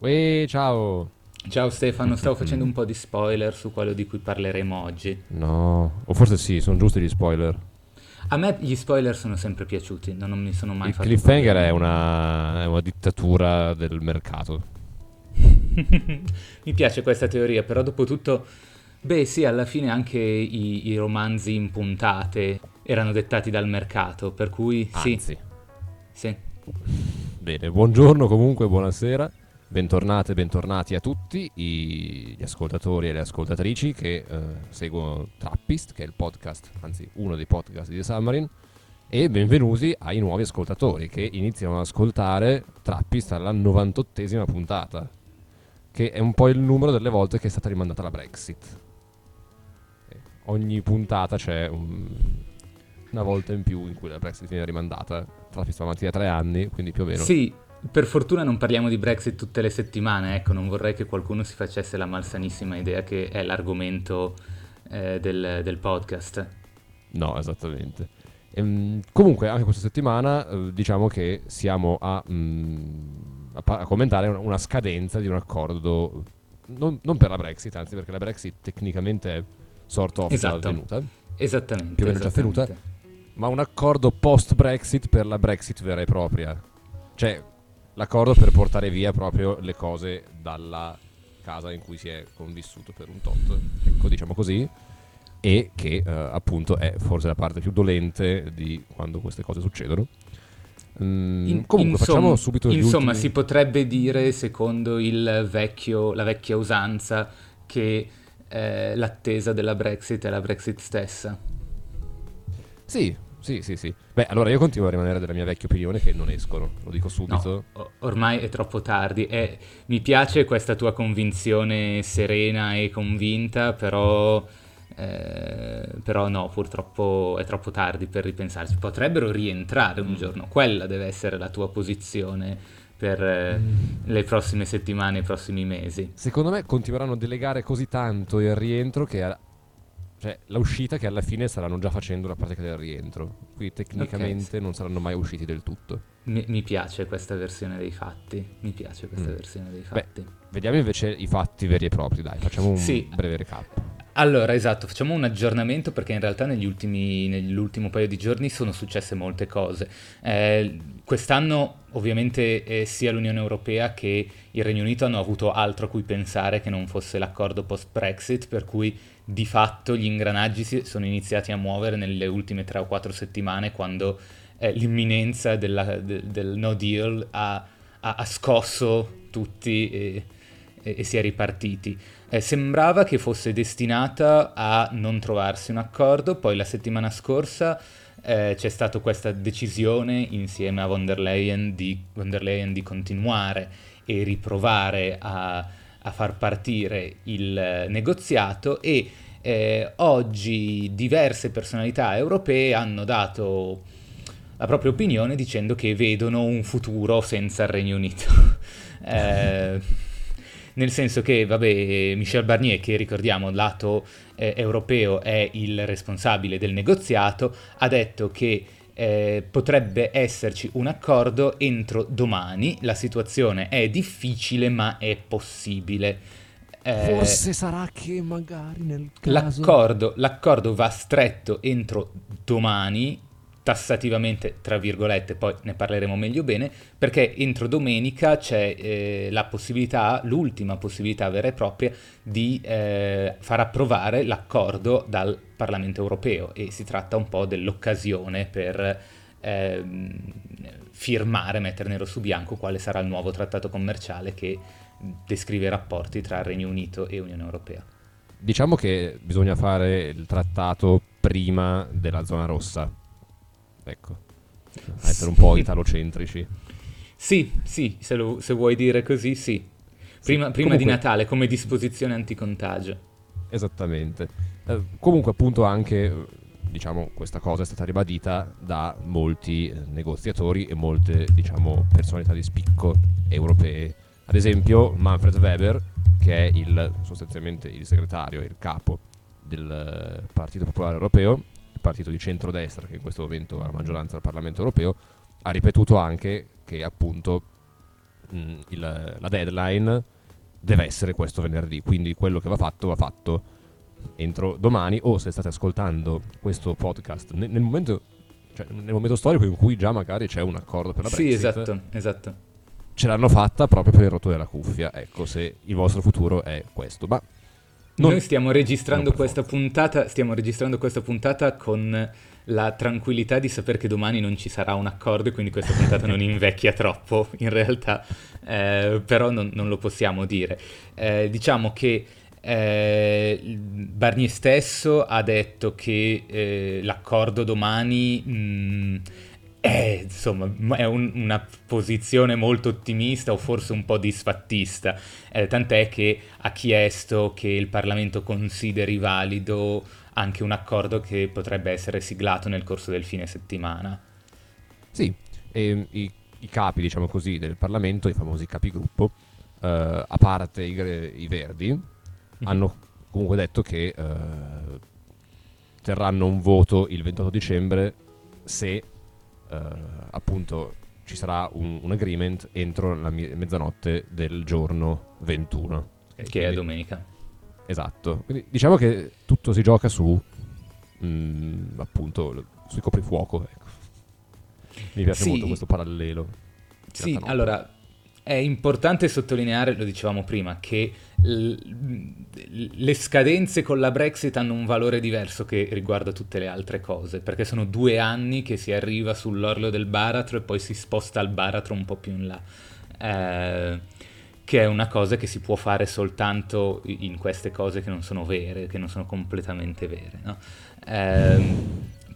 Uè, ciao! Ciao Stefano, stavo facendo un po' di spoiler su quello di cui parleremo oggi. No, o forse sì, sono giusti gli spoiler. A me gli spoiler sono sempre piaciuti, non mi sono mai fatto. Il cliffhanger è una dittatura del mercato. Mi piace questa teoria, però dopo tutto, beh sì, alla fine anche i romanzi in puntate erano dettati dal mercato, per cui sì. Bene, buongiorno comunque, buonasera. Bentornate, bentornati a tutti gli ascoltatori e le ascoltatrici che seguono Trappist, che è il podcast, anzi uno dei podcast di The Submarine, e benvenuti ai nuovi ascoltatori che iniziano ad ascoltare Trappist alla 98esima puntata, che è un po' il numero delle volte che è stata rimandata la Brexit. Ogni puntata c'è una volta in più in cui la Brexit viene rimandata. Trappist va avanti da 3 anni, quindi più o meno... Sì. Per fortuna non parliamo di Brexit tutte le settimane, ecco, non vorrei che qualcuno si facesse la malsanissima idea che è l'argomento del podcast. No, esattamente. Comunque anche questa settimana diciamo che siamo a commentare una scadenza di un accordo, non per la Brexit, anzi perché la Brexit tecnicamente è sort of già avvenuta. Esattamente. Più o meno già avvenuta, ma un accordo post-Brexit per la Brexit vera e propria. Cioè, l'accordo per portare via proprio le cose dalla casa in cui si è convissuto per un tot, ecco, diciamo così, e che appunto è forse la parte più dolente di quando queste cose succedono. Comunque, facciamo subito gli ultimi... si potrebbe dire, secondo la vecchia usanza, che l'attesa della Brexit è la Brexit stessa. Sì. Beh, allora io continuo a rimanere della mia vecchia opinione che non escono, lo dico subito. No, ormai è troppo tardi. Mi piace questa tua convinzione serena e convinta, però no, purtroppo è troppo tardi per ripensarci. Potrebbero rientrare un giorno, quella deve essere la tua posizione per le prossime settimane, i prossimi mesi. Secondo me continueranno a delegare così tanto il rientro che... Cioè, la uscita che alla fine staranno già facendo la pratica del rientro, quindi tecnicamente non saranno mai usciti del tutto. Mi piace questa versione dei fatti. Beh, vediamo invece i fatti veri e propri, dai, facciamo un breve recap. Allora, esatto, facciamo un aggiornamento perché in realtà nell'ultimo paio di giorni sono successe molte cose. Quest'anno ovviamente sia l'Unione Europea che il Regno Unito hanno avuto altro a cui pensare che non fosse l'accordo post-Brexit, per cui di fatto gli ingranaggi si sono iniziati a muovere nelle ultime 3 o 4 settimane, quando l'imminenza del no deal ha scosso tutti e si è ripartiti. Sembrava che fosse destinata a non trovarsi un accordo, poi la settimana scorsa c'è stata questa decisione insieme a von der Leyen di continuare e riprovare a far partire il negoziato, e oggi diverse personalità europee hanno dato la propria opinione dicendo che vedono un futuro senza il Regno Unito. Nel senso che, vabbè, Michel Barnier, che ricordiamo lato europeo è il responsabile del negoziato, ha detto che potrebbe esserci un accordo entro domani, la situazione è difficile ma è possibile. Forse sarà che magari nel caso... L'accordo va stretto entro domani, tassativamente tra virgolette, poi ne parleremo meglio bene, perché entro domenica c'è l'ultima possibilità vera e propria di far approvare l'accordo dal Parlamento europeo, e si tratta un po' dell'occasione per firmare, mettere nero su bianco quale sarà il nuovo trattato commerciale che descrive i rapporti tra Regno Unito e Unione Europea. Diciamo che bisogna fare il trattato prima della zona rossa, ecco, essere un po' italocentrici. Sì, se vuoi dire così, sì. Prima comunque, di Natale, come disposizione anticontagio. Esattamente. Comunque appunto anche diciamo, questa cosa è stata ribadita da molti negoziatori e molte, diciamo, personalità di spicco europee. Ad esempio Manfred Weber, che è sostanzialmente il segretario, il capo del Partito Popolare Europeo, il partito di centrodestra che in questo momento ha la maggioranza al Parlamento Europeo, ha ripetuto anche che appunto la deadline deve essere questo venerdì, quindi quello che va fatto entro domani, o se state ascoltando questo podcast nel momento storico in cui già magari c'è un accordo per la Brexit. Sì, esatto. Ce l'hanno fatta proprio per il rotto della cuffia, ecco, se il vostro futuro è questo. Ma noi stiamo registrando questa puntata con la tranquillità di sapere che domani non ci sarà un accordo e quindi questa puntata non invecchia troppo, in realtà, però non lo possiamo dire. Diciamo che Barnier stesso ha detto che l'accordo domani... insomma, è una posizione molto ottimista o forse un po' disfattista, tant'è che ha chiesto che il Parlamento consideri valido anche un accordo che potrebbe essere siglato nel corso del fine settimana. Sì, e i capi, diciamo così, del Parlamento, i famosi capigruppo, a parte i Verdi, hanno comunque detto che terranno un voto il 28 dicembre se appunto ci sarà un agreement entro la mezzanotte del giorno 21, che quindi è domenica. Esatto, quindi diciamo che tutto si gioca su appunto sui coprifuoco, ecco. Mi piace molto questo parallelo. Sì, allora è importante sottolineare, lo dicevamo prima, che le scadenze con la Brexit hanno un valore diverso che riguarda tutte le altre cose, perché sono 2 anni che si arriva sull'orlo del baratro e poi si sposta al baratro un po' più in là, che è una cosa che si può fare soltanto in queste cose che non sono vere, che non sono completamente vere, no?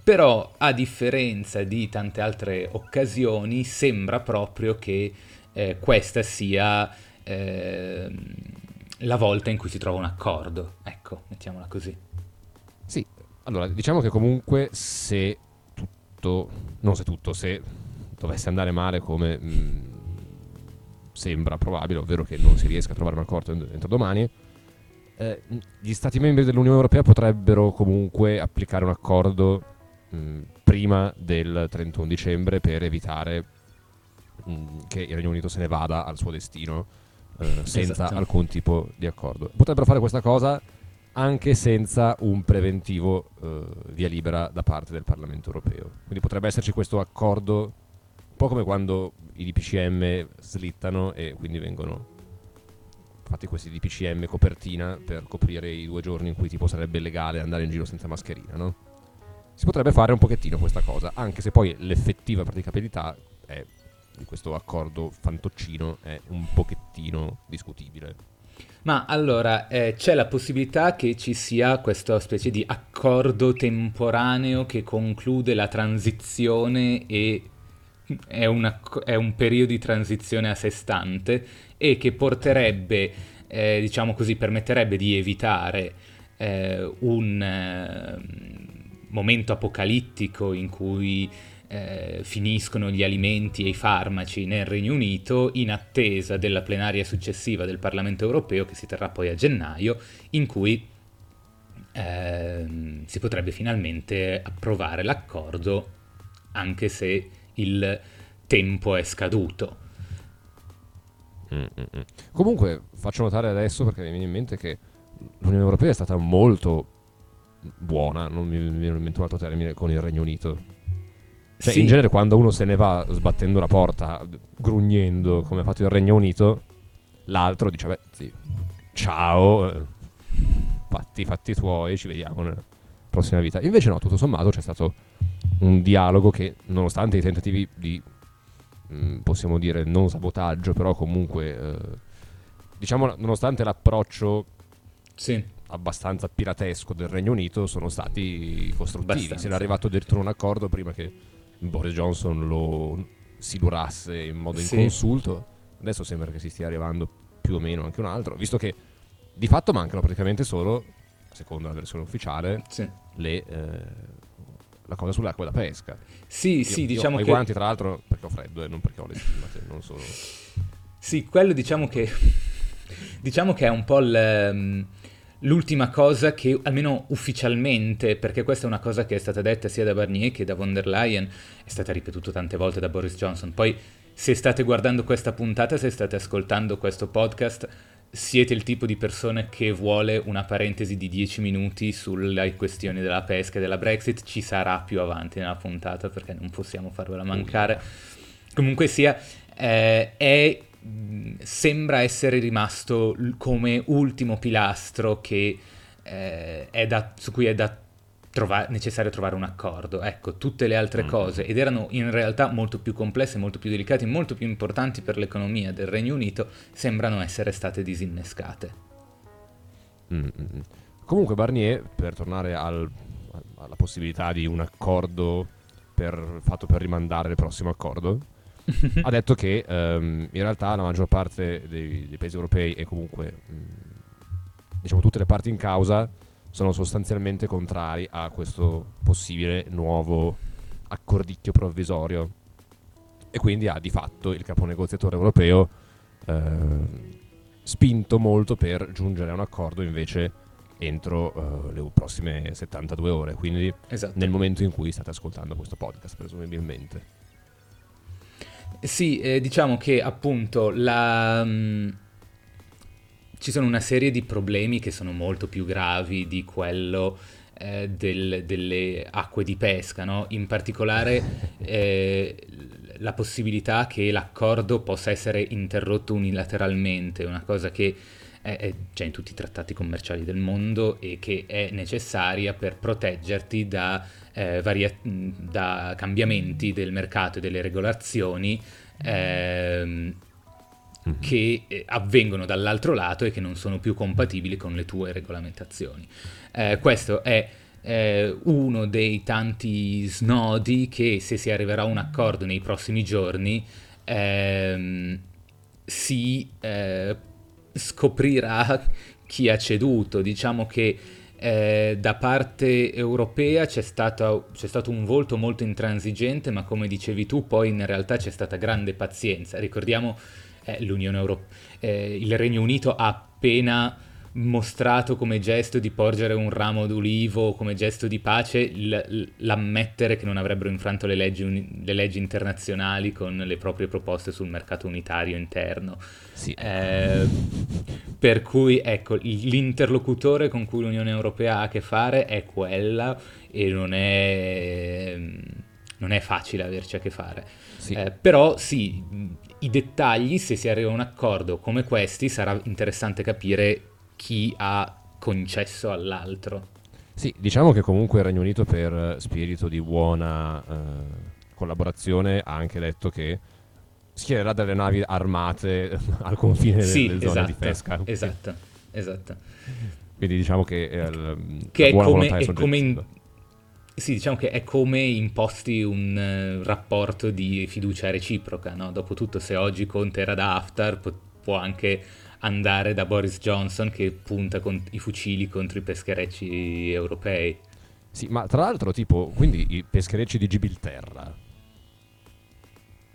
Però, a differenza di tante altre occasioni, sembra proprio che questa sia la volta in cui si trova un accordo, ecco, mettiamola così. Sì, allora diciamo che comunque se dovesse andare male come sembra probabile, ovvero che non si riesca a trovare un accordo entro domani, gli stati membri dell'Unione Europea potrebbero comunque applicare un accordo prima del 31 dicembre per evitare che il Regno Unito se ne vada al suo destino senza alcun tipo di accordo. Potrebbero fare questa cosa anche senza un preventivo via libera da parte del Parlamento Europeo, quindi potrebbe esserci questo accordo un po' come quando i DPCM slittano e quindi vengono fatti questi DPCM copertina per coprire i 2 giorni in cui tipo sarebbe legale andare in giro senza mascherina, no? Si potrebbe fare un pochettino questa cosa, anche se poi l'effettiva praticabilità è di questo accordo fantoccino è un pochettino discutibile. Ma allora c'è la possibilità che ci sia questa specie di accordo temporaneo che conclude la transizione e è un periodo di transizione a sé stante e che porterebbe, diciamo così, permetterebbe di evitare un momento apocalittico in cui finiscono gli alimenti e i farmaci nel Regno Unito in attesa della plenaria successiva del Parlamento europeo, che si terrà poi a gennaio, in cui si potrebbe finalmente approvare l'accordo anche se il tempo è scaduto. Comunque faccio notare adesso, perché mi viene in mente, che l'Unione Europea è stata molto buona, non mi viene in mente un altro termine, con il Regno Unito. Cioè, sì. In genere quando uno se ne va sbattendo la porta, grugnendo, come ha fatto il Regno Unito, l'altro dice, beh, sì, ciao, fatti tuoi, ci vediamo nella prossima vita. Invece no, tutto sommato c'è stato un dialogo che, nonostante i tentativi di, possiamo dire, non sabotaggio, però comunque, diciamo, nonostante l'approccio... Sì. Abbastanza piratesco del Regno Unito, sono stati costruttivi. Abbastanza. Se era arrivato addirittura un accordo prima che Boris Johnson lo silurasse in modo inconsulto. Adesso sembra che si stia arrivando più o meno anche un altro, visto che di fatto mancano praticamente solo, secondo la versione ufficiale, le la cosa sull'acqua da pesca. Sì, io, sì, diciamo che... ho i guanti, tra l'altro, perché ho freddo e non perché ho le stimmate, non so. Sì, quello diciamo che è un po' l'ultima cosa che, almeno ufficialmente, perché questa è una cosa che è stata detta sia da Barnier che da von der Leyen, è stata ripetuta tante volte da Boris Johnson. Poi, se state guardando questa puntata, se state ascoltando questo podcast, siete il tipo di persona che vuole una parentesi di 10 minuti sulle questioni della pesca e della Brexit. Ci sarà più avanti nella puntata, perché non possiamo farvela mancare. Comunque sia, sembra essere rimasto come ultimo pilastro che, necessario trovare un accordo. Ecco, tutte le altre cose, ed erano in realtà molto più complesse, molto più delicate, molto più importanti per l'economia del Regno Unito, sembrano essere state disinnescate. Comunque Barnier, per tornare alla possibilità di un accordo fatto per rimandare il prossimo accordo, ha detto che in realtà la maggior parte dei paesi europei, e comunque diciamo tutte le parti in causa, sono sostanzialmente contrari a questo possibile nuovo accordicchio provvisorio, e quindi ha di fatto il capo negoziatore europeo spinto molto per giungere a un accordo invece entro le prossime 72 ore, quindi esatto, nel momento in cui state ascoltando questo podcast, presumibilmente. Sì, diciamo che appunto ci sono una serie di problemi che sono molto più gravi di quello delle acque di pesca, no? In particolare la possibilità che l'accordo possa essere interrotto unilateralmente, una cosa che è già in tutti i trattati commerciali del mondo e che è necessaria per proteggerti da cambiamenti del mercato e delle regolazioni che avvengono dall'altro lato e che non sono più compatibili con le tue regolamentazioni. Questo è uno dei tanti snodi che, se si arriverà a un accordo nei prossimi giorni, scoprirà chi ha ceduto. Diciamo che da parte europea c'è stato un volto molto intransigente, ma come dicevi tu poi in realtà c'è stata grande pazienza. Ricordiamo l'Unione Europea, il Regno Unito ha appena mostrato come gesto di porgere un ramo d'ulivo, come gesto di pace, l'ammettere che non avrebbero infranto le leggi internazionali con le proprie proposte sul mercato unitario interno. Sì. Per cui, ecco, l'interlocutore con cui l'Unione Europea ha a che fare è quella, e non è facile averci a che fare. Sì. Però sì, i dettagli, se si arriva a un accordo come questi, sarà interessante capire chi ha concesso all'altro. Sì, diciamo che comunque il Regno Unito, per spirito di buona collaborazione, ha anche detto che schiererà delle navi armate al confine delle zone di pesca. Esatto. Quindi diciamo che è come imposti un rapporto di fiducia reciproca, no? Dopotutto, se oggi Conte era da Haftar, può anche andare da Boris Johnson, che punta con i fucili contro i pescherecci europei. Sì, ma tra l'altro, tipo, quindi i pescherecci di Gibilterra,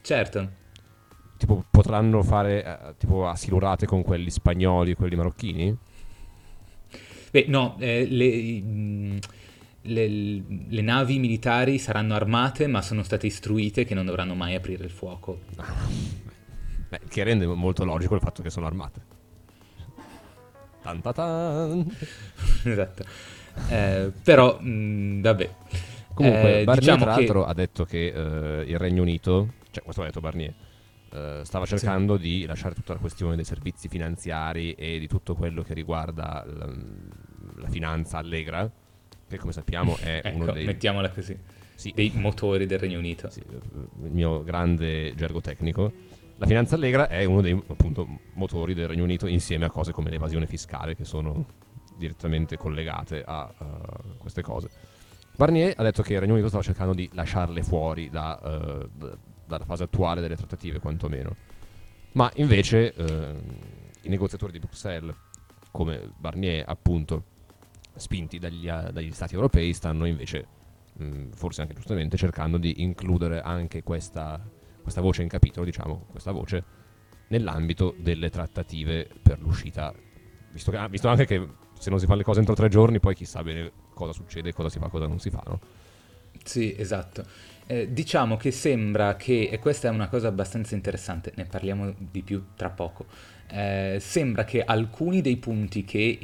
certo, tipo, potranno fare tipo asilurate con quelli spagnoli, quelli marocchini? Beh, no, le navi militari saranno armate, ma sono state istruite che non dovranno mai aprire il fuoco. Beh, che rende molto logico il fatto che sono armate. Esatto. Però vabbè. Comunque Barnier, diciamo, tra l'altro, ha detto che il Regno Unito, cioè questo ha detto Barnier, stava cercando di lasciare tutta la questione dei servizi finanziari e di tutto quello che riguarda la finanza allegra, che come sappiamo è uno dei... mettiamola così, sì, dei motori del Regno Unito. Sì, il mio grande gergo tecnico. La finanza allegra è uno dei, appunto, motori del Regno Unito, insieme a cose come l'evasione fiscale, che sono direttamente collegate a queste cose. Barnier ha detto che il Regno Unito stava cercando di lasciarle fuori dalla fase attuale delle trattative, quantomeno. Ma invece i negoziatori di Bruxelles, come Barnier appunto, spinti dagli stati europei, stanno invece forse anche giustamente, cercando di includere anche questa voce in capitolo, diciamo, questa voce nell'ambito delle trattative per l'uscita, visto anche che se non si fa le cose entro 3 giorni, poi chissà bene cosa succede, cosa si fa, cosa non si fa, no? Sì, esatto. Diciamo che sembra che, e questa è una cosa abbastanza interessante, ne parliamo di più tra poco, sembra che alcuni dei punti che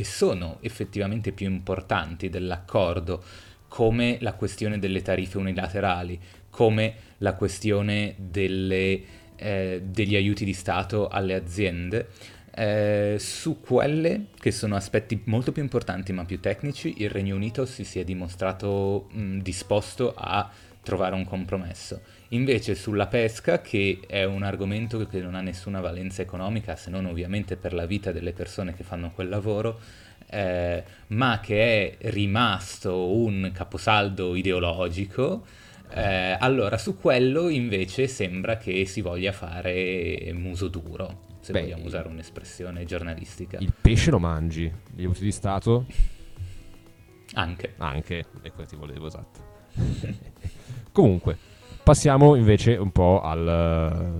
sono effettivamente più importanti dell'accordo, come la questione delle tariffe unilaterali, come la questione degli aiuti di Stato alle aziende, su quelle che sono aspetti molto più importanti ma più tecnici, il Regno Unito si è dimostrato disposto a trovare un compromesso. Invece sulla pesca, che è un argomento che non ha nessuna valenza economica, se non ovviamente per la vita delle persone che fanno quel lavoro, ma che è rimasto un caposaldo ideologico, allora su quello invece sembra che si voglia fare muso duro. Se vogliamo usare un'espressione giornalistica. Il pesce lo mangi, gli aiuti di Stato? Anche, e questo ti volevo, esatto. Comunque, passiamo invece un po' ai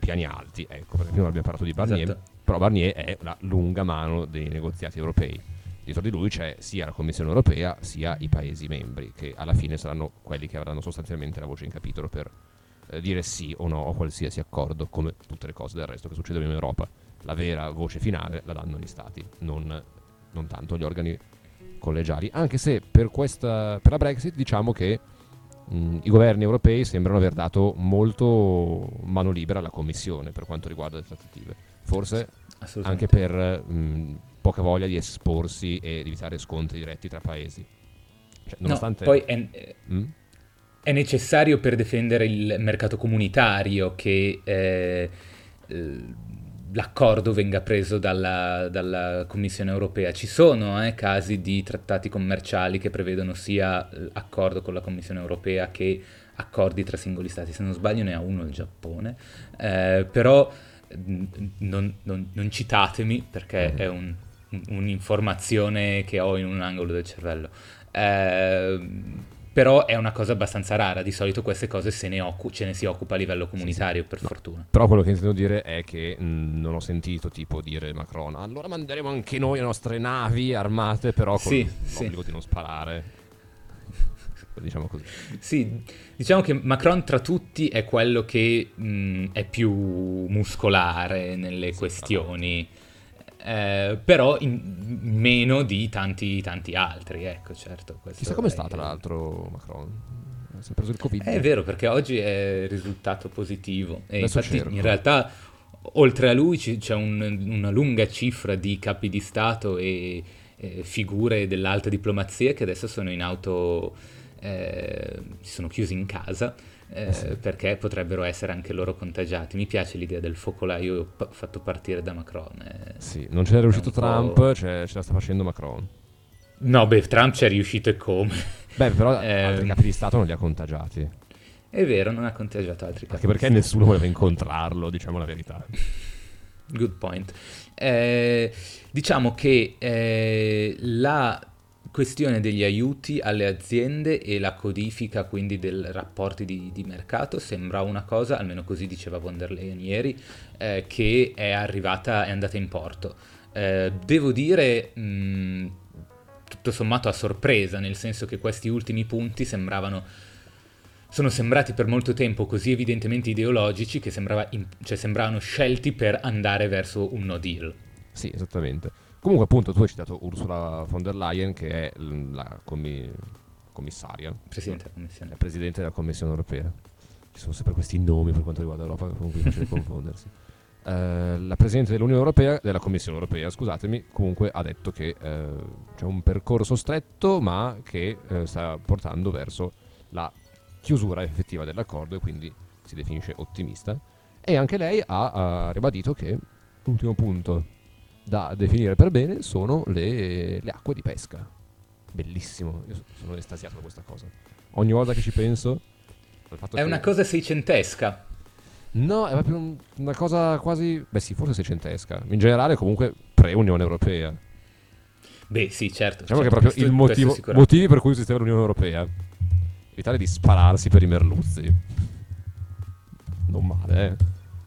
piani alti, ecco, perché prima abbiamo parlato di Barnier, esatto. Però Barnier è la lunga mano dei negoziati europei. Dietro di lui c'è sia la Commissione Europea, sia i Paesi membri, che alla fine saranno quelli che avranno sostanzialmente la voce in capitolo per dire sì o no a qualsiasi accordo, come tutte le cose del resto che succedono in Europa. La vera voce finale la danno gli stati, non tanto gli organi collegiali, anche se per la Brexit diciamo che i governi europei sembrano aver dato molto mano libera alla Commissione per quanto riguarda le trattative, forse anche per poca voglia di esporsi e di evitare scontri diretti tra paesi, cioè, nonostante... No, poi è necessario per difendere il mercato comunitario che l'accordo venga preso dalla Commissione Europea. Ci sono casi di trattati commerciali che prevedono sia accordo con la Commissione Europea che accordi tra singoli stati. Se non sbaglio ne ha uno il Giappone, però non citatemi perché è un'informazione che ho in un angolo del cervello. Però è una cosa abbastanza rara, di solito queste cose ce ne si occupa a livello comunitario, sì, per fortuna. Però quello che intendo dire è che non ho sentito tipo dire Macron, allora manderemo anche noi le nostre navi armate, però con l'obbligo di non sparare, diciamo così. Sì, diciamo che Macron tra tutti è quello che è più muscolare nelle questioni, però meno di tanti altri, ecco, certo. Chissà come sta, tra l'altro, Macron. Si è preso il Covid. È vero, perché oggi è risultato positivo. E infatti, in realtà, oltre a lui c'è una lunga cifra di capi di Stato e figure dell'alta diplomazia che adesso sono in auto, si sono chiusi in casa. Perché potrebbero essere anche loro contagiati. Mi piace l'idea del focolaio fatto partire da Macron. Sì, non ce l'è riuscito Trump, ce la sta facendo Macron. No, beh, Trump ci è riuscito e come. Beh, però altri capi di Stato non li ha contagiati. È vero, non ha contagiato altri capi. Anche perché nessuno voleva incontrarlo, diciamo la verità. Good point. Diciamo che la questione degli aiuti alle aziende e la codifica quindi del rapporti di mercato sembra una cosa, almeno così diceva von der Leyen ieri, che è andata in porto. Devo dire tutto sommato a sorpresa, nel senso che questi ultimi punti sono sembrati per molto tempo così evidentemente ideologici che sembravano scelti per andare verso un no deal. Sì, esattamente. Comunque, appunto, tu hai citato Ursula von der Leyen, che è la commissaria. Presidente della Commissione Europea. Ci sono sempre questi nomi per quanto riguarda l'Europa, che comunque piace confondersi. La Presidente della Commissione Europea, scusatemi, comunque ha detto che c'è un percorso stretto, ma che sta portando verso la chiusura effettiva dell'accordo, e quindi si definisce ottimista. E anche lei ha ribadito che l'ultimo punto da definire per bene sono le acque di pesca. Bellissimo, io sono estasiato da questa cosa. Ogni volta che ci penso è una cosa seicentesca. No, è proprio una cosa quasi, forse seicentesca. In generale comunque pre-Unione Europea. Beh, sì, certo. Diciamo che proprio questo, il motivi per cui esisteva l'Unione Europea. Evitare di spararsi per i merluzzi. Non male,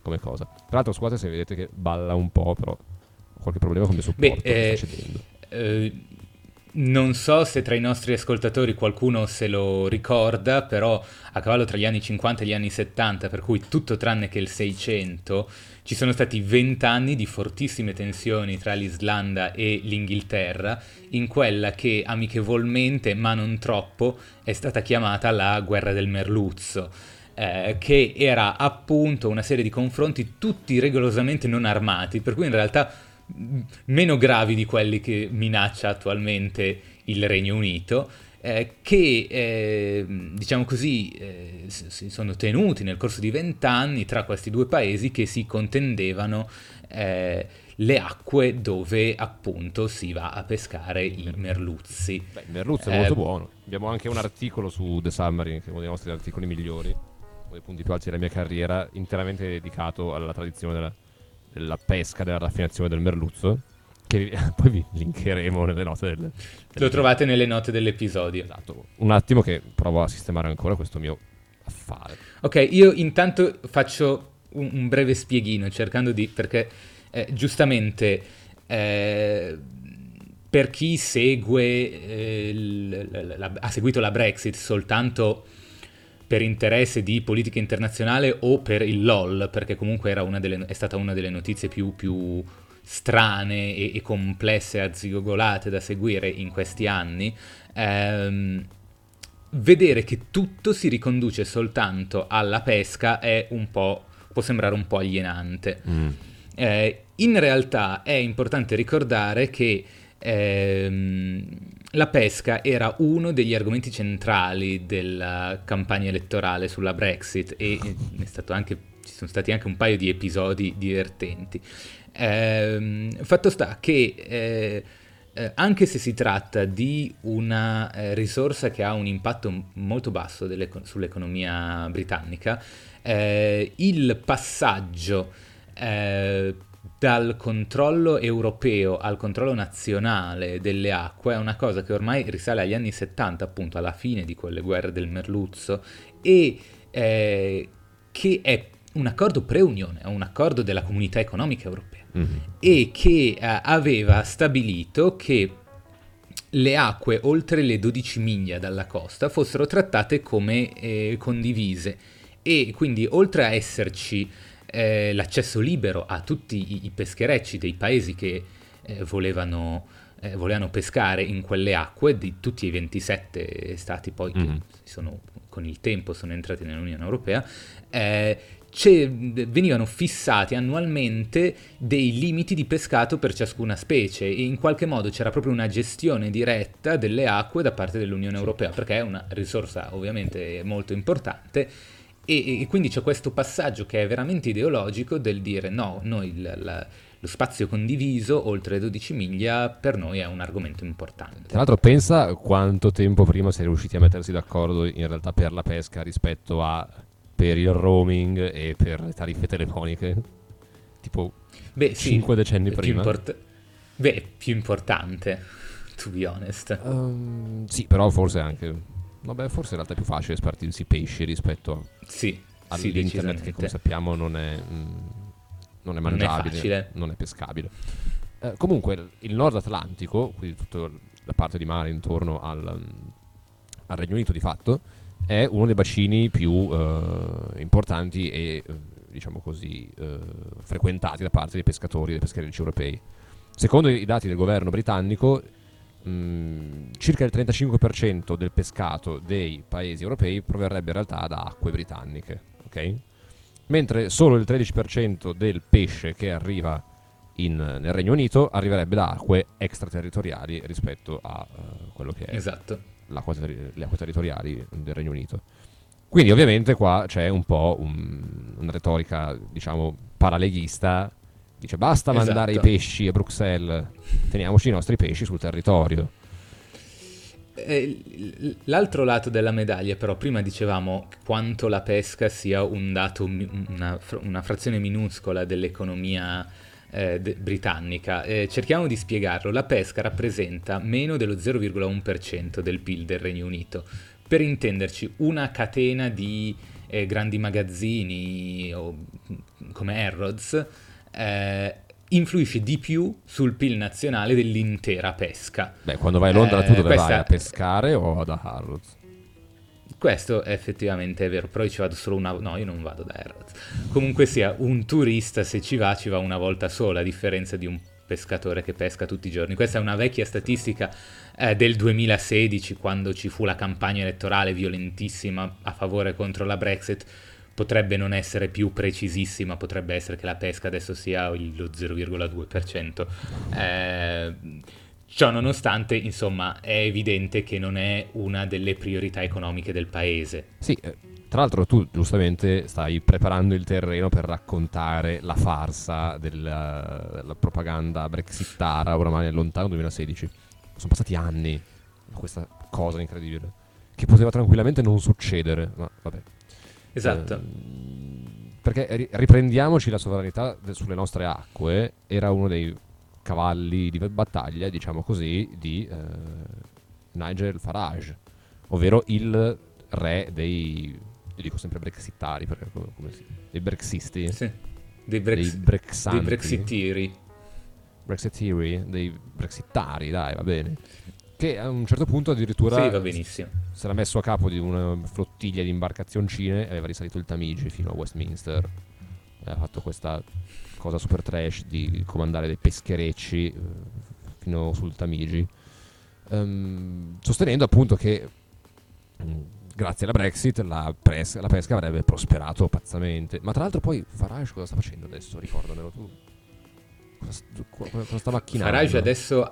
come cosa. Tra l'altro, scusate se vedete che balla un po', però ho qualche problema con il mio supporto. Non so se tra i nostri ascoltatori qualcuno se lo ricorda, però a cavallo tra gli anni 50 e gli anni 70, per cui tutto tranne che il 600, ci sono stati 20 anni di fortissime tensioni tra l'Islanda e l'Inghilterra, in quella che amichevolmente, ma non troppo, è stata chiamata la guerra del merluzzo, che era appunto una serie di confronti tutti rigorosamente non armati, per cui in realtà meno gravi di quelli che minaccia attualmente il Regno Unito, che diciamo così si sono tenuti nel corso di 20 anni tra questi due paesi che si contendevano le acque dove appunto si va a pescare i merluzzi. Beh, il merluzzo è molto buono. Abbiamo anche un articolo su The Submarine, che è uno dei nostri articoli migliori, uno dei punti più alti della mia carriera, interamente dedicato alla tradizione della pesca, della raffinazione del merluzzo, che poi vi linkeremo nelle note del... Lo trovate nelle note dell'episodio. Esatto. Un attimo che provo a sistemare ancora questo mio affare. Ok, io intanto faccio un breve spieghino, cercando di... perché giustamente per chi segue ha seguito la Brexit soltanto per interesse di politica internazionale o per il LOL, perché comunque era è stata una delle notizie più strane e complesse, arzigogolate da seguire in questi anni, vedere che tutto si riconduce soltanto alla pesca è può sembrare un po' alienante. In realtà è importante ricordare che la pesca era uno degli argomenti centrali della campagna elettorale sulla Brexit e ci sono stati anche un paio di episodi divertenti. Fatto sta che anche se si tratta di una risorsa che ha un impatto molto basso sull'economia britannica, il passaggio dal controllo europeo al controllo nazionale delle acque è una cosa che ormai risale agli anni 70, appunto alla fine di quelle guerre del merluzzo, e che è un accordo pre-Unione, è un accordo della Comunità Economica Europea, e che aveva stabilito che le acque oltre le 12 miglia dalla costa fossero trattate come condivise, e quindi oltre a esserci l'accesso libero a tutti i pescherecci dei paesi che volevano pescare in quelle acque, di tutti i 27 stati poi che con il tempo sono entrati nell'Unione Europea, venivano fissati annualmente dei limiti di pescato per ciascuna specie, e in qualche modo c'era proprio una gestione diretta delle acque da parte dell'Unione Europea, perché è una risorsa ovviamente molto importante. E quindi c'è questo passaggio che è veramente ideologico del dire no, noi lo spazio condiviso oltre 12 miglia per noi è un argomento importante. Tra l'altro pensa quanto tempo prima si è riusciti a mettersi d'accordo in realtà per la pesca rispetto per il roaming e per le tariffe telefoniche, tipo 5 decenni prima. Più importante, to be honest. Sì, però forse anche... Vabbè, forse in realtà è più facile spartirsi pesci rispetto all'internet, che come sappiamo non è mangiabile, non è pescabile. Comunque il Nord Atlantico, quindi tutta la parte di mare intorno al Regno Unito di fatto, è uno dei bacini più importanti e diciamo così frequentati da parte dei pescatori e dei pescherecci europei. Secondo i dati del governo britannico, circa il 35% del pescato dei paesi europei proverrebbe in realtà da acque britanniche, ok? Mentre solo il 13% del pesce che arriva nel Regno Unito arriverebbe da acque extraterritoriali rispetto a quello che è le acque territoriali del Regno Unito. Quindi ovviamente qua c'è un po' una retorica, diciamo, paraleghista. Dice basta mandare i pesci a Bruxelles, teniamoci i nostri pesci sul territorio. L'altro lato della medaglia, però, prima dicevamo quanto la pesca sia un dato, una frazione minuscola dell'economia britannica. Cerchiamo di spiegarlo. La pesca rappresenta meno dello 0,1% del PIL del Regno Unito. Per intenderci, una catena di grandi magazzini come Harrods influisce di più sul PIL nazionale dell'intera pesca. Beh, quando vai a Londra tu dove vai? A pescare o da Harrods? Questo effettivamente è vero, però io ci vado solo una... No, io non vado da Harrods. Comunque sia, un turista se ci va una volta sola, a differenza di un pescatore che pesca tutti i giorni. Questa è una vecchia statistica del 2016, quando ci fu la campagna elettorale violentissima a favore contro la Brexit. Potrebbe non essere più precisissima, potrebbe essere che la pesca adesso sia lo 0,2%. Ciò nonostante, insomma, è evidente che non è una delle priorità economiche del paese. Sì, tra l'altro tu giustamente stai preparando il terreno per raccontare la farsa della propaganda brexitara oramai nel lontano 2016. Sono passati anni da questa cosa incredibile, che poteva tranquillamente non succedere, ma vabbè. Esatto. Perché riprendiamoci la sovranità sulle nostre acque, era uno dei cavalli di battaglia, diciamo così, di Nigel Farage, ovvero il re dei, io dico sempre brexitari, perché come si, dei brexisti, sì, dei brexiteeri, dei brexitari, dai, va bene, che a un certo punto addirittura sì, va benissimo, si era messo a capo di una flottiglia di imbarcazioncine e aveva risalito il Tamigi fino a Westminster, aveva fatto questa cosa super trash di comandare dei pescherecci fino sul Tamigi, sostenendo appunto che grazie alla Brexit la pesca avrebbe prosperato pazzamente. Ma tra l'altro poi Farage cosa sta facendo adesso? Ricordamelo tu. Cosa sta macchinando? Farage adesso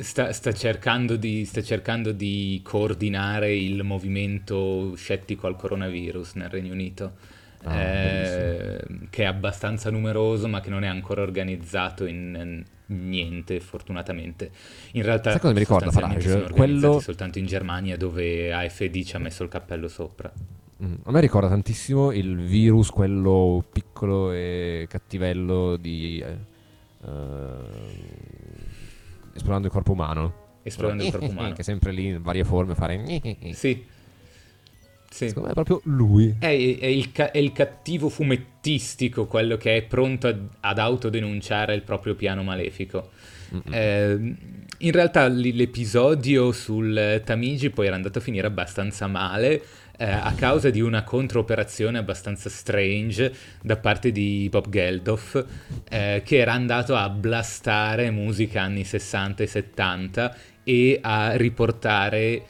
sta cercando di coordinare il movimento scettico al coronavirus nel Regno Unito. Che è abbastanza numeroso, ma che non è ancora organizzato in niente, fortunatamente. In realtà, sai cosa mi ricorda Farage? Sono quello soltanto in Germania, dove AfD ci ha messo il cappello sopra. A me ricorda tantissimo il virus, quello piccolo e cattivello di esplorando il corpo umano. Esplorando il corpo umano, che è sempre lì in varie forme fare. Sì. Sì. Secondo me è proprio lui. È il cattivo fumettistico, quello che è pronto ad autodenunciare il proprio piano malefico. In realtà l'episodio sul Tamigi poi era andato a finire abbastanza male a causa di una controoperazione abbastanza strange da parte di Bob Geldof, che era andato a blastare musica anni 60 e 70 e a riportare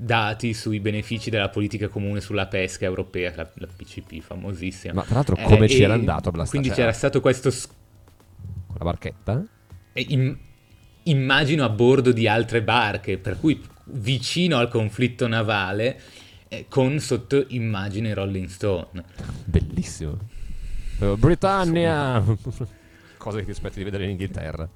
dati sui benefici della politica comune sulla pesca europea, la PCP famosissima. Ma tra l'altro come ci era andato a blastare? Quindi c'era stato questo... Con la barchetta? Immagino a bordo di altre barche, per cui vicino al conflitto navale, con sotto immagine Rolling Stone. Bellissimo. Britannia! Cosa che ti aspetti di vedere in Inghilterra.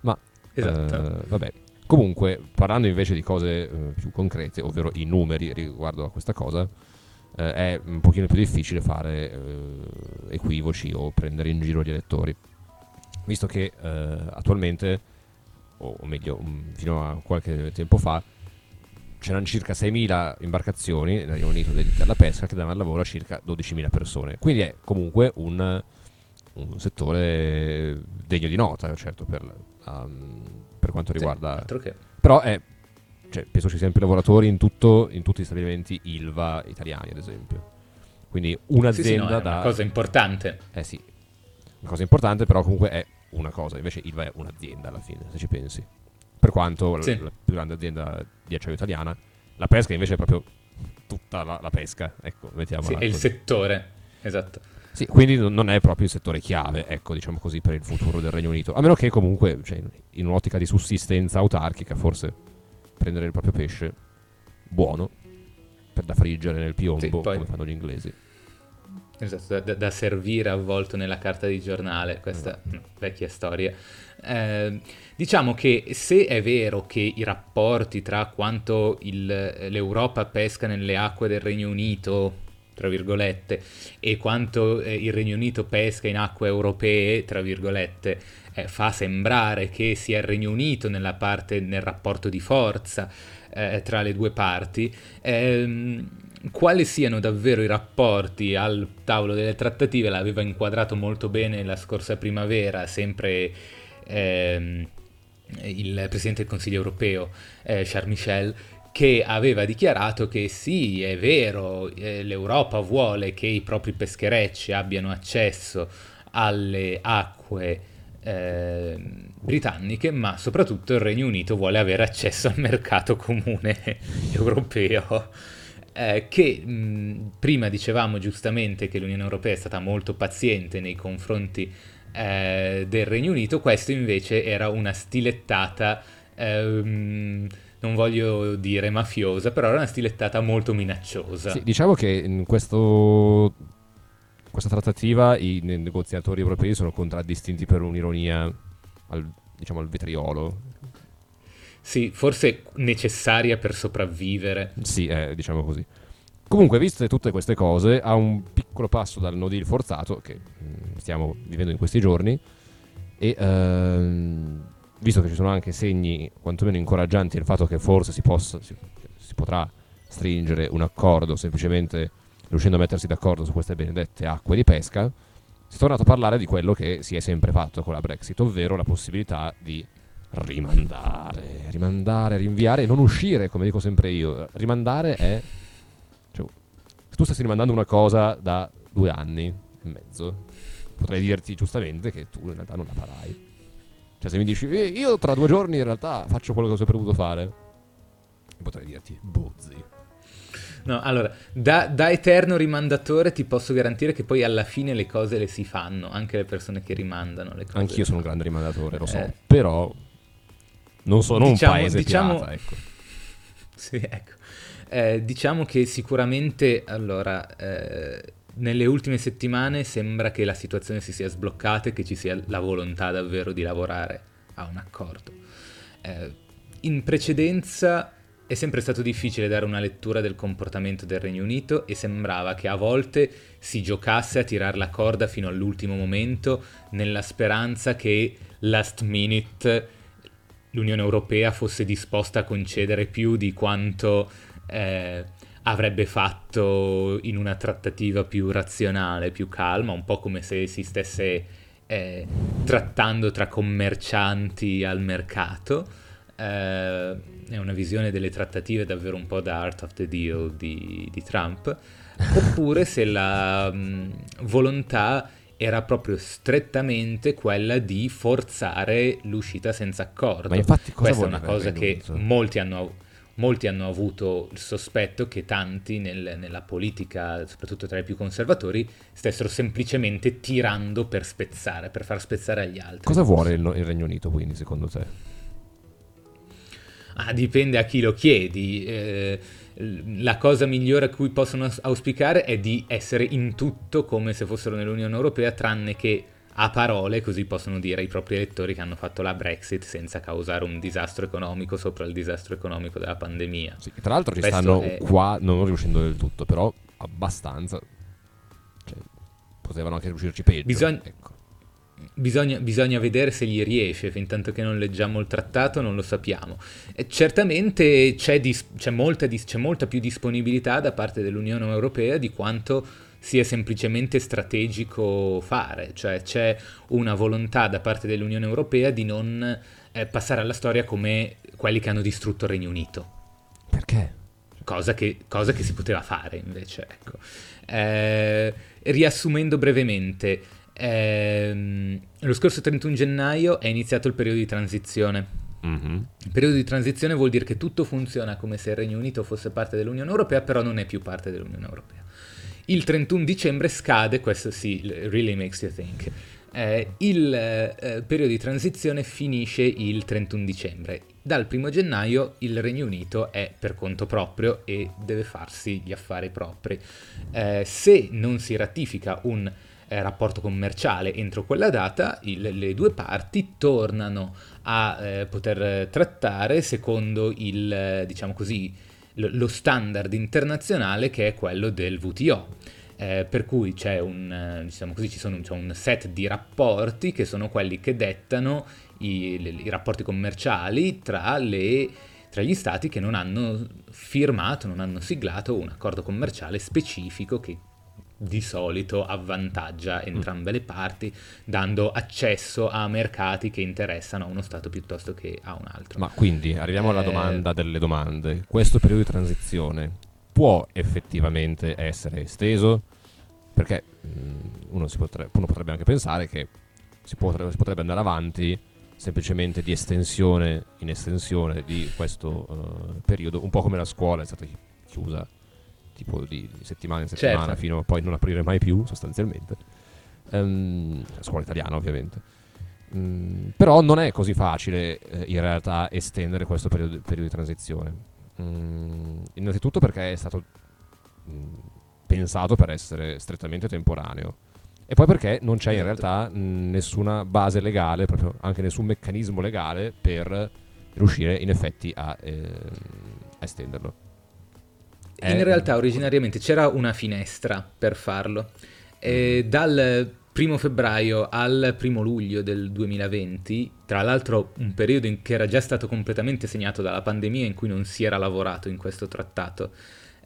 Ma... Esatto. Vabbè. Comunque, parlando invece di cose più concrete, ovvero i numeri riguardo a questa cosa, è un pochino più difficile fare equivoci o prendere in giro gli elettori, visto che attualmente, o meglio fino a qualche tempo fa, c'erano circa 6.000 imbarcazioni nel Regno Unito dedicate alla pesca, che davano lavoro a circa 12.000 persone, quindi è comunque un settore degno di nota, certo, per quanto riguarda, sì, che... però penso ci siano più lavoratori in tutti gli stabilimenti Ilva italiani, ad esempio, quindi un'azienda è una cosa importante, sì, una cosa importante, però comunque è una cosa, invece Ilva è un'azienda alla fine, se ci pensi, per quanto la più grande azienda di acciaio italiana. La pesca invece è proprio tutta la pesca, ecco, mettiamola, sì, è il settore, esatto. Sì, quindi non è proprio il settore chiave, ecco, diciamo così, per il futuro del Regno Unito. A meno che comunque, in un'ottica di sussistenza autarchica, forse prendere il proprio pesce buono per da friggere nel piombo, sì, poi, come fanno gli inglesi. Esatto, da servire avvolto nella carta di giornale, questa vecchia storia. Diciamo che se è vero che i rapporti tra quanto l'Europa pesca nelle acque del Regno Unito tra virgolette, e quanto il Regno Unito pesca in acque europee, tra virgolette, fa sembrare che sia il Regno Unito nella parte, nel rapporto di forza tra le due parti, quali siano davvero i rapporti al tavolo delle trattative. L'aveva inquadrato molto bene la scorsa primavera, sempre il Presidente del Consiglio europeo, Charles Michel, che aveva dichiarato che sì, è vero, l'Europa vuole che i propri pescherecci abbiano accesso alle acque britanniche, ma soprattutto il Regno Unito vuole avere accesso al mercato comune europeo, che prima dicevamo giustamente che l'Unione Europea è stata molto paziente nei confronti del Regno Unito. Questo invece era una stilettata, non voglio dire mafiosa, però era una stilettata molto minacciosa. Sì, diciamo che in questa trattativa i negoziatori europei sono contraddistinti per un'ironia al vetriolo. Sì, forse necessaria per sopravvivere. Sì, diciamo così. Comunque, viste tutte queste cose, a un piccolo passo dal no deal forzato, che stiamo vivendo in questi giorni, e... visto che ci sono anche segni quantomeno incoraggianti del fatto che forse si potrà stringere un accordo semplicemente riuscendo a mettersi d'accordo su queste benedette acque di pesca, si è tornato a parlare di quello che si è sempre fatto con la Brexit, ovvero la possibilità di rimandare, rinviare e non uscire, come dico sempre io. Rimandare è... cioè, se tu stessi rimandando una cosa da 2 anni e mezzo, potrei dirti giustamente che tu in realtà non la farai. Cioè, se mi dici, io tra 2 giorni in realtà faccio quello che ho sempre voluto fare, potrei dirti, bozzi. No, allora, da eterno rimandatore ti posso garantire che poi alla fine le cose le si fanno, anche le persone che rimandano le cose. Anch'io sono un grande rimandatore, lo so, però non sono un paese pirata, ecco. Sì, ecco. Diciamo che sicuramente, allora... nelle ultime settimane sembra che la situazione si sia sbloccata e che ci sia la volontà davvero di lavorare a un accordo. In precedenza è sempre stato difficile dare una lettura del comportamento del Regno Unito e sembrava che a volte si giocasse a tirar la corda fino all'ultimo momento nella speranza che last minute l'Unione Europea fosse disposta a concedere più di quanto... avrebbe fatto in una trattativa più razionale, più calma, un po' come se si stesse trattando tra commercianti al mercato. È una visione delle trattative davvero un po' da Art of the Deal di Trump. Oppure se la volontà era proprio strettamente quella di forzare l'uscita senza accordo. Ma infatti questa è una cosa che molti hanno avuto il sospetto che tanti nella politica, soprattutto tra i più conservatori, stessero semplicemente tirando per spezzare, per far spezzare agli altri. Cosa vuole il Regno Unito, quindi, secondo te? Ah, dipende a chi lo chiedi. La cosa migliore a cui possono auspicare è di essere in tutto come se fossero nell'Unione Europea, tranne che a parole, così possono dire ai propri elettori che hanno fatto la Brexit senza causare un disastro economico sopra il disastro economico della pandemia. Sì, tra l'altro ci stanno qua non riuscendo del tutto, però abbastanza, cioè, potevano anche riuscirci peggio. Bisogna vedere se gli riesce, fin tanto che non leggiamo il trattato non lo sappiamo. E certamente c'è molta più disponibilità da parte dell'Unione Europea di quanto sia semplicemente strategico fare, cioè c'è una volontà da parte dell'Unione Europea di non passare alla storia come quelli che hanno distrutto il Regno Unito. Perché? Cosa che si poteva fare invece, ecco. Riassumendo brevemente, lo scorso 31 gennaio è iniziato il periodo di transizione. Mm-hmm. Il periodo di transizione vuol dire che tutto funziona come se il Regno Unito fosse parte dell'Unione Europea, però non è più parte dell'Unione Europea. Il 31 dicembre scade, questo sì, really makes you think, il periodo di transizione finisce il 31 dicembre. Dal 1 gennaio il Regno Unito è per conto proprio e deve farsi gli affari propri. Se non si ratifica un rapporto commerciale entro quella data, le due parti tornano a poter trattare secondo il, diciamo così, lo standard internazionale, che è quello del WTO. Per cui c'è c'è un set di rapporti che sono quelli che dettano i rapporti commerciali tra gli stati che non hanno firmato, non hanno siglato un accordo commerciale specifico che di solito avvantaggia entrambe le parti, dando accesso a mercati che interessano a uno stato piuttosto che a un altro. Ma quindi arriviamo alla domanda delle domande. Questo periodo di transizione può effettivamente essere esteso? Perché uno potrebbe anche pensare che si potrebbe andare avanti semplicemente di estensione in estensione di questo periodo, un po' come la scuola è stata chiusa tipo di settimana in settimana, certo, fino a poi non aprire mai più sostanzialmente, la scuola italiana ovviamente. Però non è così facile in realtà estendere questo periodo di transizione. Innanzitutto perché è stato pensato per essere strettamente temporaneo, e poi perché non c'è in realtà nessuna base legale, proprio anche nessun meccanismo legale per riuscire in effetti a estenderlo. In realtà originariamente c'era una finestra per farlo, dal 1 febbraio al 1 luglio del 2020, tra l'altro un periodo in che era già stato completamente segnato dalla pandemia, in cui non si era lavorato in questo trattato,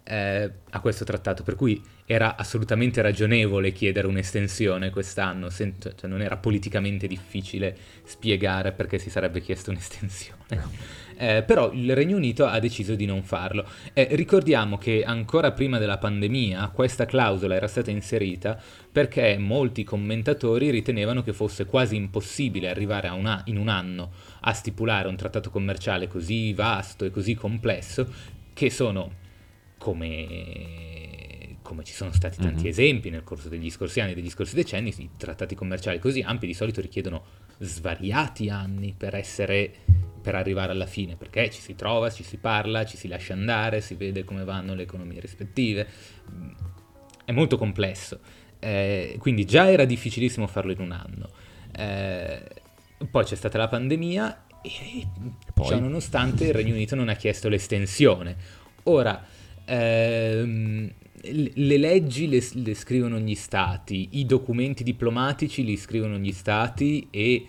per cui era assolutamente ragionevole chiedere un'estensione quest'anno, cioè non era politicamente difficile spiegare perché si sarebbe chiesto un'estensione. Però il Regno Unito ha deciso di non farlo. Ricordiamo che ancora prima della pandemia questa clausola era stata inserita perché molti commentatori ritenevano che fosse quasi impossibile arrivare in un anno a stipulare un trattato commerciale così vasto e così complesso, che sono, come ci sono stati tanti esempi nel corso degli scorsi anni e degli scorsi decenni, i trattati commerciali così ampi di solito richiedono svariati anni per arrivare alla fine, perché ci si trova, ci si parla, ci si lascia andare, si vede come vanno le economie rispettive, è molto complesso, quindi già era difficilissimo farlo in un anno, poi c'è stata la pandemia e poi, cioè, nonostante il Regno Unito non ha chiesto l'estensione. Ora, le leggi le scrivono gli stati, i documenti diplomatici li scrivono gli stati e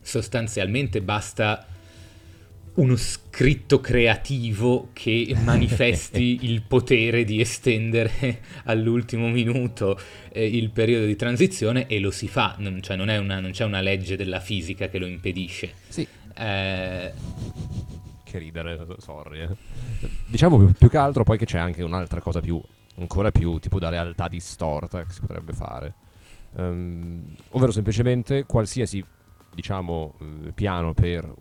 sostanzialmente basta uno scritto creativo che manifesti il potere di estendere all'ultimo minuto il periodo di transizione, e lo si fa, non c'è una legge della fisica che lo impedisce. Sì. Che ridere, sorry. Diciamo più che altro poi che c'è anche un'altra cosa ancora più tipo da realtà distorta che si potrebbe fare, ovvero semplicemente qualsiasi piano per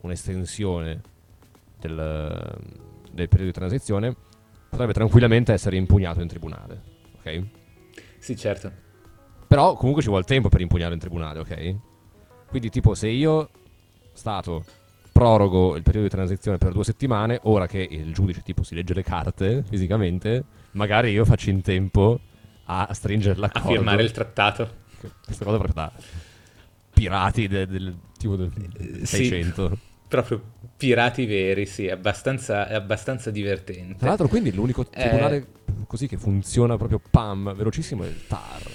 un'estensione del periodo di transizione potrebbe tranquillamente essere impugnato in tribunale, ok? Sì, certo. Però comunque ci vuole tempo per impugnare in tribunale, ok? Quindi tipo se io, Stato, prorogo il periodo di transizione per 2 settimane, ora che il giudice tipo si legge le carte fisicamente, magari io faccio in tempo a stringere l'accordo. A firmare il trattato. Questa cosa proprio pirati del tipo del 600, proprio pirati veri, sì, è abbastanza divertente. Tra l'altro, quindi l'unico tribunale così che funziona proprio velocissimo è il TAR.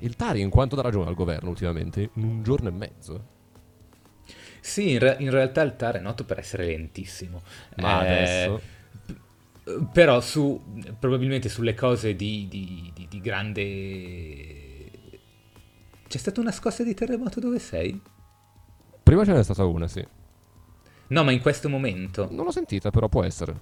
Il TAR in quanto dà ragione al governo ultimamente in un giorno e mezzo. Sì, in realtà il TAR è noto per essere lentissimo. Ma adesso però probabilmente sulle cose di grande... C'è stata una scossa di terremoto dove sei? Prima ce n'è stata una, sì. No, ma in questo momento? Non l'ho sentita, però può essere.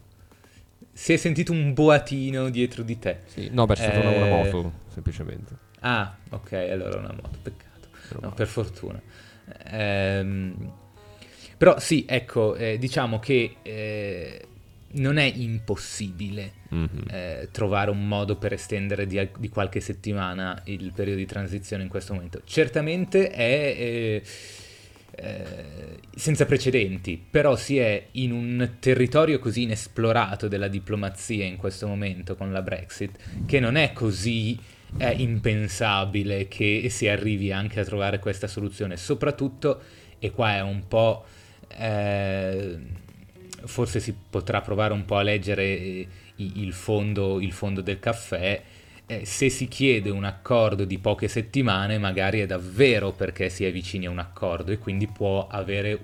Si è sentito un boatino dietro di te? Sì, no, beh, c'è stata una moto, semplicemente. Ah, ok, allora una moto, peccato. No, per fortuna. Però sì, ecco, diciamo che non è impossibile trovare un modo per estendere di qualche settimana il periodo di transizione in questo momento. Certamente è senza precedenti, però si è in un territorio così inesplorato della diplomazia in questo momento con la Brexit, che non è così impensabile che si arrivi anche a trovare questa soluzione, soprattutto, e qua è un po'... forse si potrà provare un po' a leggere il fondo del caffè. Se si chiede un accordo di poche settimane, magari è davvero perché si è vicini a un accordo e quindi può avere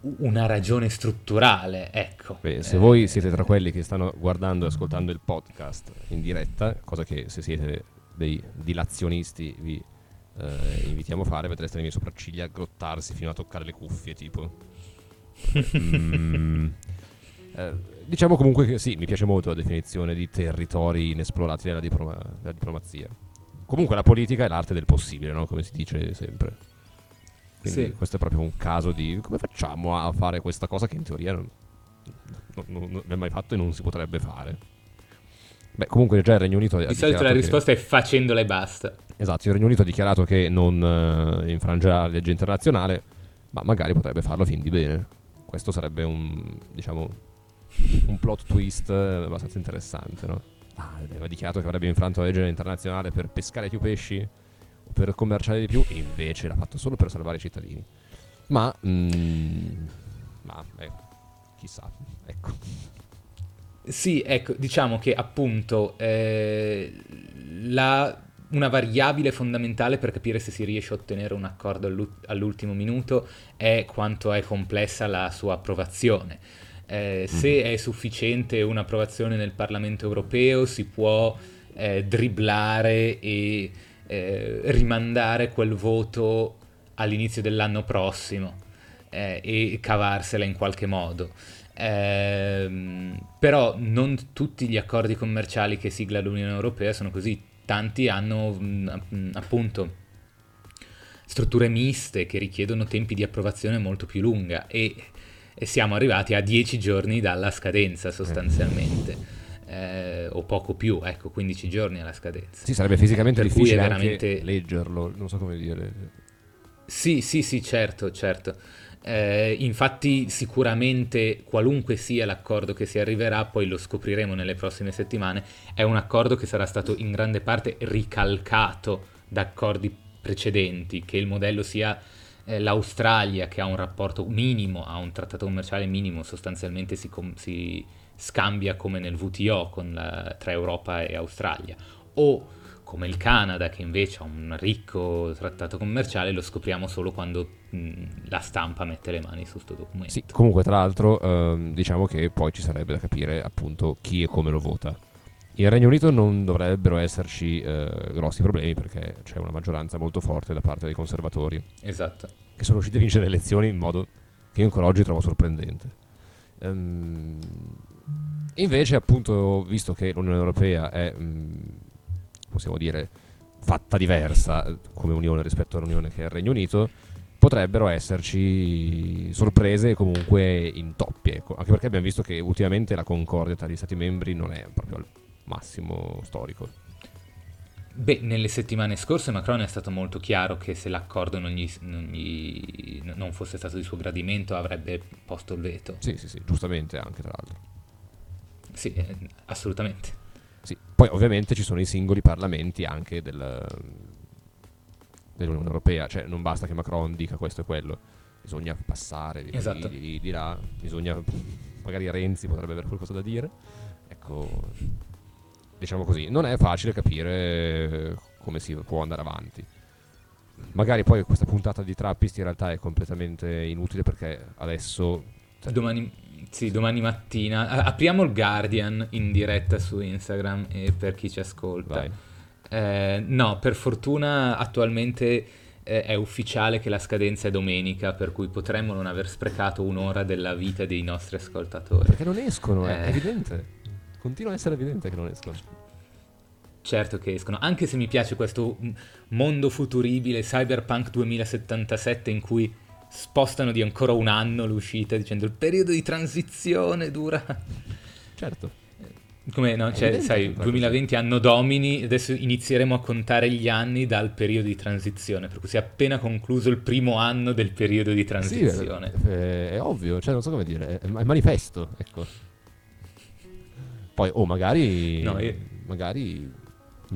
una ragione strutturale, ecco. Beh, se voi siete tra quelli che stanno guardando e ascoltando il podcast in diretta, cosa che se siete dei dilazionisti vi invitiamo a fare, vedreste le mie sopracciglia aggrottarsi fino a toccare le cuffie, tipo. Diciamo comunque che sì, mi piace molto la definizione di territori inesplorati della diplomazia. Comunque la politica è l'arte del possibile, no? Come si dice sempre. Quindi sì, questo è proprio un caso di come facciamo a fare questa cosa che in teoria non è mai fatto e non si potrebbe fare. Beh, comunque già il Regno Unito di solito la risposta è facendola e basta. Esatto, il Regno Unito ha dichiarato che non infrangerà la legge internazionale, ma magari potrebbe farlo fin di bene. Questo sarebbe un plot twist abbastanza interessante, no? Aveva dichiarato che avrebbe infranto la legge internazionale per pescare più pesci o per commerciare di più, e invece l'ha fatto solo per salvare i cittadini. Ma chissà, ecco. Sì, ecco, diciamo che appunto una variabile fondamentale per capire se si riesce a ottenere un accordo all'ultimo minuto è quanto è complessa la sua approvazione. Se è sufficiente un'approvazione nel Parlamento europeo, si può dribblare e rimandare quel voto all'inizio dell'anno prossimo e cavarsela in qualche modo. Però non tutti gli accordi commerciali che sigla l'Unione Europea sono così. Tanti hanno appunto strutture miste che richiedono tempi di approvazione molto più lunga e siamo arrivati a 10 giorni dalla scadenza sostanzialmente, o poco più, ecco, 15 giorni alla scadenza. Sì, sarebbe fisicamente difficile veramente anche leggerlo, non so come dire. Sì, certo. Infatti sicuramente qualunque sia l'accordo che si arriverà, poi lo scopriremo nelle prossime settimane, è un accordo che sarà stato in grande parte ricalcato da accordi precedenti, che il modello sia l'Australia, che ha un rapporto minimo, ha un trattato commerciale minimo, sostanzialmente si scambia come nel WTO tra Europa e Australia, o come il Canada, che invece ha un ricco trattato commerciale. Lo scopriamo solo quando la stampa mette le mani su sto documento. Sì, comunque tra l'altro diciamo che poi ci sarebbe da capire appunto chi e come lo vota. In Regno Unito non dovrebbero esserci grossi problemi, perché c'è una maggioranza molto forte da parte dei conservatori. Esatto. Che sono riusciti a vincere le elezioni in modo che io ancora oggi trovo sorprendente. Invece appunto, visto che l'Unione Europea è... possiamo dire fatta diversa come unione rispetto all'unione che è il Regno Unito, potrebbero esserci sorprese e comunque intoppi, ecco. Anche perché abbiamo visto che ultimamente la concordia tra gli stati membri non è proprio al massimo storico. Beh, nelle settimane scorse Macron è stato molto chiaro che se l'accordo non fosse stato di suo gradimento avrebbe posto il veto. Sì, giustamente, anche tra l'altro. Sì, assolutamente. Sì. Poi ovviamente ci sono i singoli parlamenti anche dell'Unione Europea, cioè non basta che Macron dica questo e quello, bisogna passare di là, bisogna, magari Renzi potrebbe avere qualcosa da dire, ecco, diciamo così, non è facile capire come si può andare avanti. Magari poi questa puntata di Trappist in realtà è completamente inutile, perché adesso... Domani mattina apriamo il Guardian in diretta su Instagram e per chi ci ascolta. No, per fortuna attualmente è ufficiale che la scadenza è domenica, per cui potremmo non aver sprecato un'ora della vita dei nostri ascoltatori. Perché non escono, è evidente. Continua a essere evidente che non escono. Certo che escono, anche se mi piace questo mondo futuribile, Cyberpunk 2077, in cui spostano di ancora un anno l'uscita dicendo il periodo di transizione dura. Certo. Come no, cioè, sai, 2020 anno domini, adesso inizieremo a contare gli anni dal periodo di transizione, per cui si è appena concluso il primo anno del periodo di transizione. Sì, è ovvio, cioè non so come dire, è manifesto, ecco. Poi magari non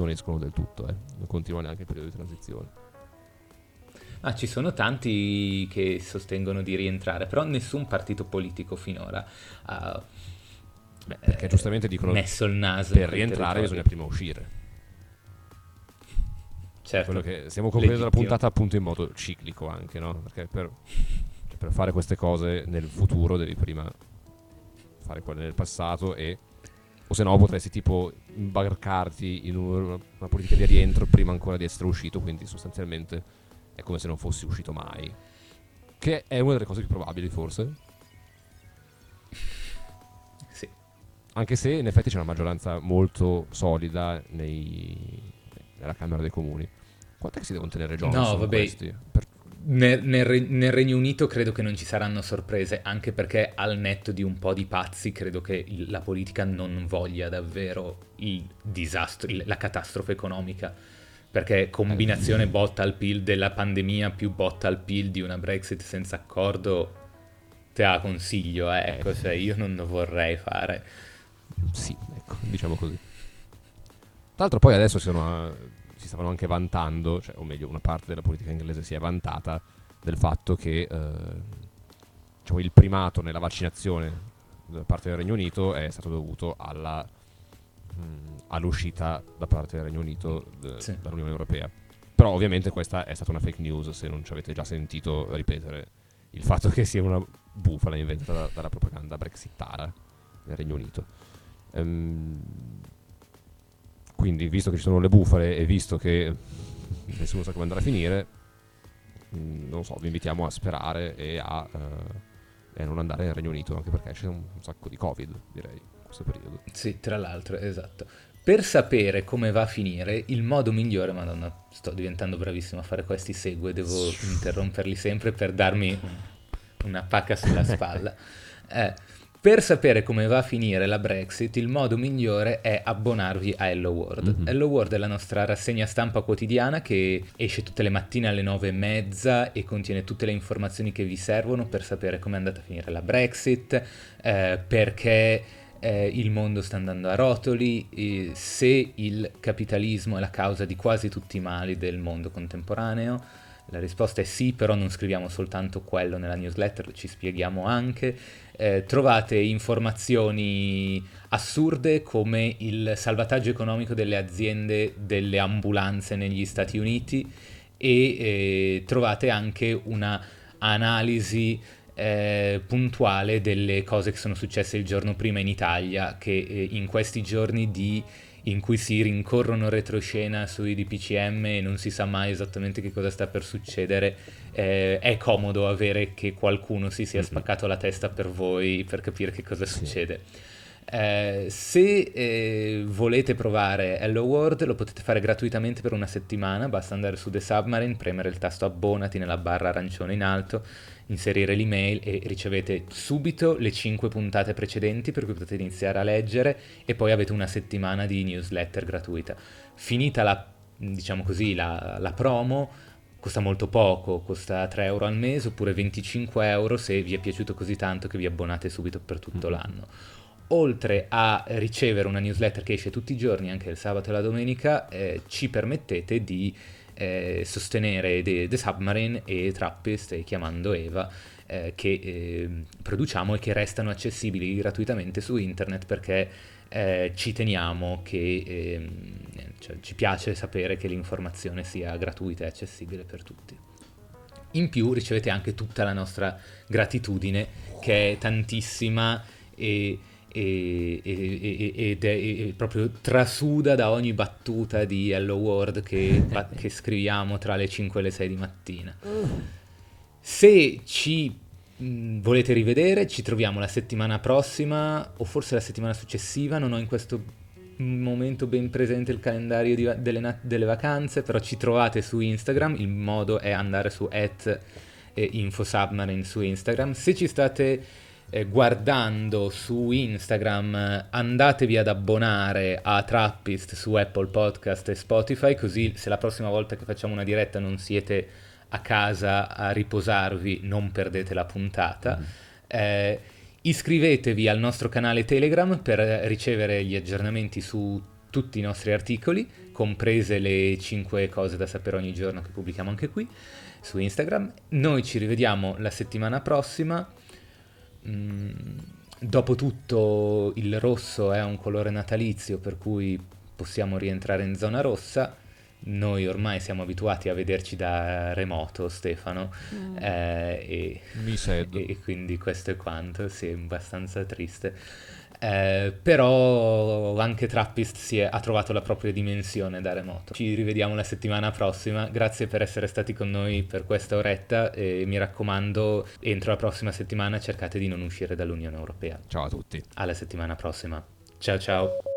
escono del tutto, non continua neanche il periodo di transizione. Ah, ci sono tanti che sostengono di rientrare, però nessun partito politico finora ha perché giustamente dicono messo il naso per rientrare bisogna prima uscire. Certo, quello che stiamo comprendendo la puntata appunto in modo ciclico anche, no? Perché per fare queste cose nel futuro devi prima fare quelle nel passato, e o se no potresti tipo imbarcarti in una politica di rientro prima ancora di essere uscito, quindi sostanzialmente è come se non fossi uscito mai, che è una delle cose più probabili forse. Sì, anche se in effetti c'è una maggioranza molto solida nella Camera dei Comuni. Quant'è che si devono tenere Johnson? No, vabbè, questi? Nel Regno Unito credo che non ci saranno sorprese, anche perché al netto di un po' di pazzi credo che la politica non voglia davvero il disastro, la catastrofe economica, perché combinazione botta al PIL della pandemia più botta al PIL di una Brexit senza accordo te la consiglio, ecco, cioè io non lo vorrei fare. Sì, ecco, diciamo così. Tra l'altro poi adesso si stavano anche vantando, cioè, o meglio una parte della politica inglese si è vantata del fatto che diciamo, il primato nella vaccinazione da parte del Regno Unito è stato dovuto all'uscita da parte del Regno Unito sì, dall'Unione Europea. Però ovviamente questa è stata una fake news, se non ci avete già sentito ripetere il fatto che sia una bufala inventata dalla propaganda brexitara del Regno Unito. Quindi, visto che ci sono le bufale e visto che nessuno sa come andrà a finire, non so, vi invitiamo a sperare e a non andare nel Regno Unito, anche perché c'è un sacco di Covid, direi, in questo periodo. Sì, tra l'altro, esatto. Per sapere come va a finire, il modo migliore... Madonna, sto diventando bravissimo a fare questi segue, devo interromperli sempre per darmi una pacca sulla spalla. Per sapere come va a finire la Brexit, il modo migliore è abbonarvi a Hello World. Mm-hmm. Hello World è la nostra rassegna stampa quotidiana che esce tutte le mattine alle 9:30 e contiene tutte le informazioni che vi servono per sapere come è andata a finire la Brexit, perché il mondo sta andando a rotoli, se il capitalismo è la causa di quasi tutti i mali del mondo contemporaneo. La risposta è sì, però non scriviamo soltanto quello nella newsletter, ci spieghiamo anche. Trovate informazioni assurde come il salvataggio economico delle aziende delle ambulanze negli Stati Uniti, e trovate anche una analisi puntuale delle cose che sono successe il giorno prima in Italia, che in questi giorni in cui si rincorrono retroscena sui DPCM e non si sa mai esattamente che cosa sta per succedere, è comodo avere che qualcuno si sia spaccato la testa per voi per capire che cosa succede. Se volete provare Hello World lo potete fare gratuitamente per una settimana, basta andare su The Submarine, premere il tasto abbonati nella barra arancione in alto, inserire l'email e ricevete subito le 5 puntate precedenti per cui potete iniziare a leggere, e poi avete una settimana di newsletter gratuita. Finita la promo, costa molto poco, costa 3 euro al mese oppure 25 euro se vi è piaciuto così tanto che vi abbonate subito per tutto l'anno. Oltre a ricevere una newsletter che esce tutti i giorni, anche il sabato e la domenica, ci permettete di sostenere The Submarine e Trappist e Chiamando Eva, che produciamo e che restano accessibili gratuitamente su internet, perché ci teniamo che ci piace sapere che l'informazione sia gratuita e accessibile per tutti. In più ricevete anche tutta la nostra gratitudine, che è tantissima ed è proprio trasuda da ogni battuta di Hello World che scriviamo tra le 5 e le 6 di mattina. Se ci volete rivedere, ci troviamo la settimana prossima o forse la settimana successiva, non ho in questo momento ben presente il calendario delle vacanze, però ci trovate su Instagram, il modo è andare su @infosubmarine su Instagram. Se ci state guardando su Instagram, andatevi ad abbonare a Trappist su Apple Podcast e Spotify, così se la prossima volta che facciamo una diretta non siete a casa a riposarvi, non perdete la puntata. Iscrivetevi al nostro canale Telegram per ricevere gli aggiornamenti su tutti i nostri articoli, comprese le 5 cose da sapere ogni giorno che pubblichiamo anche qui su Instagram. Noi ci rivediamo la settimana prossima. Dopotutto il rosso è un colore natalizio, per cui possiamo rientrare in zona rossa. Noi ormai siamo abituati a vederci da remoto, Stefano, e quindi questo è quanto. Sì, è abbastanza triste, però anche Trappist ha trovato la propria dimensione da remoto. Ci rivediamo la settimana prossima, grazie per essere stati con noi per questa oretta e mi raccomando, entro la prossima settimana cercate di non uscire dall'Unione Europea. Ciao a tutti, alla settimana prossima, ciao ciao.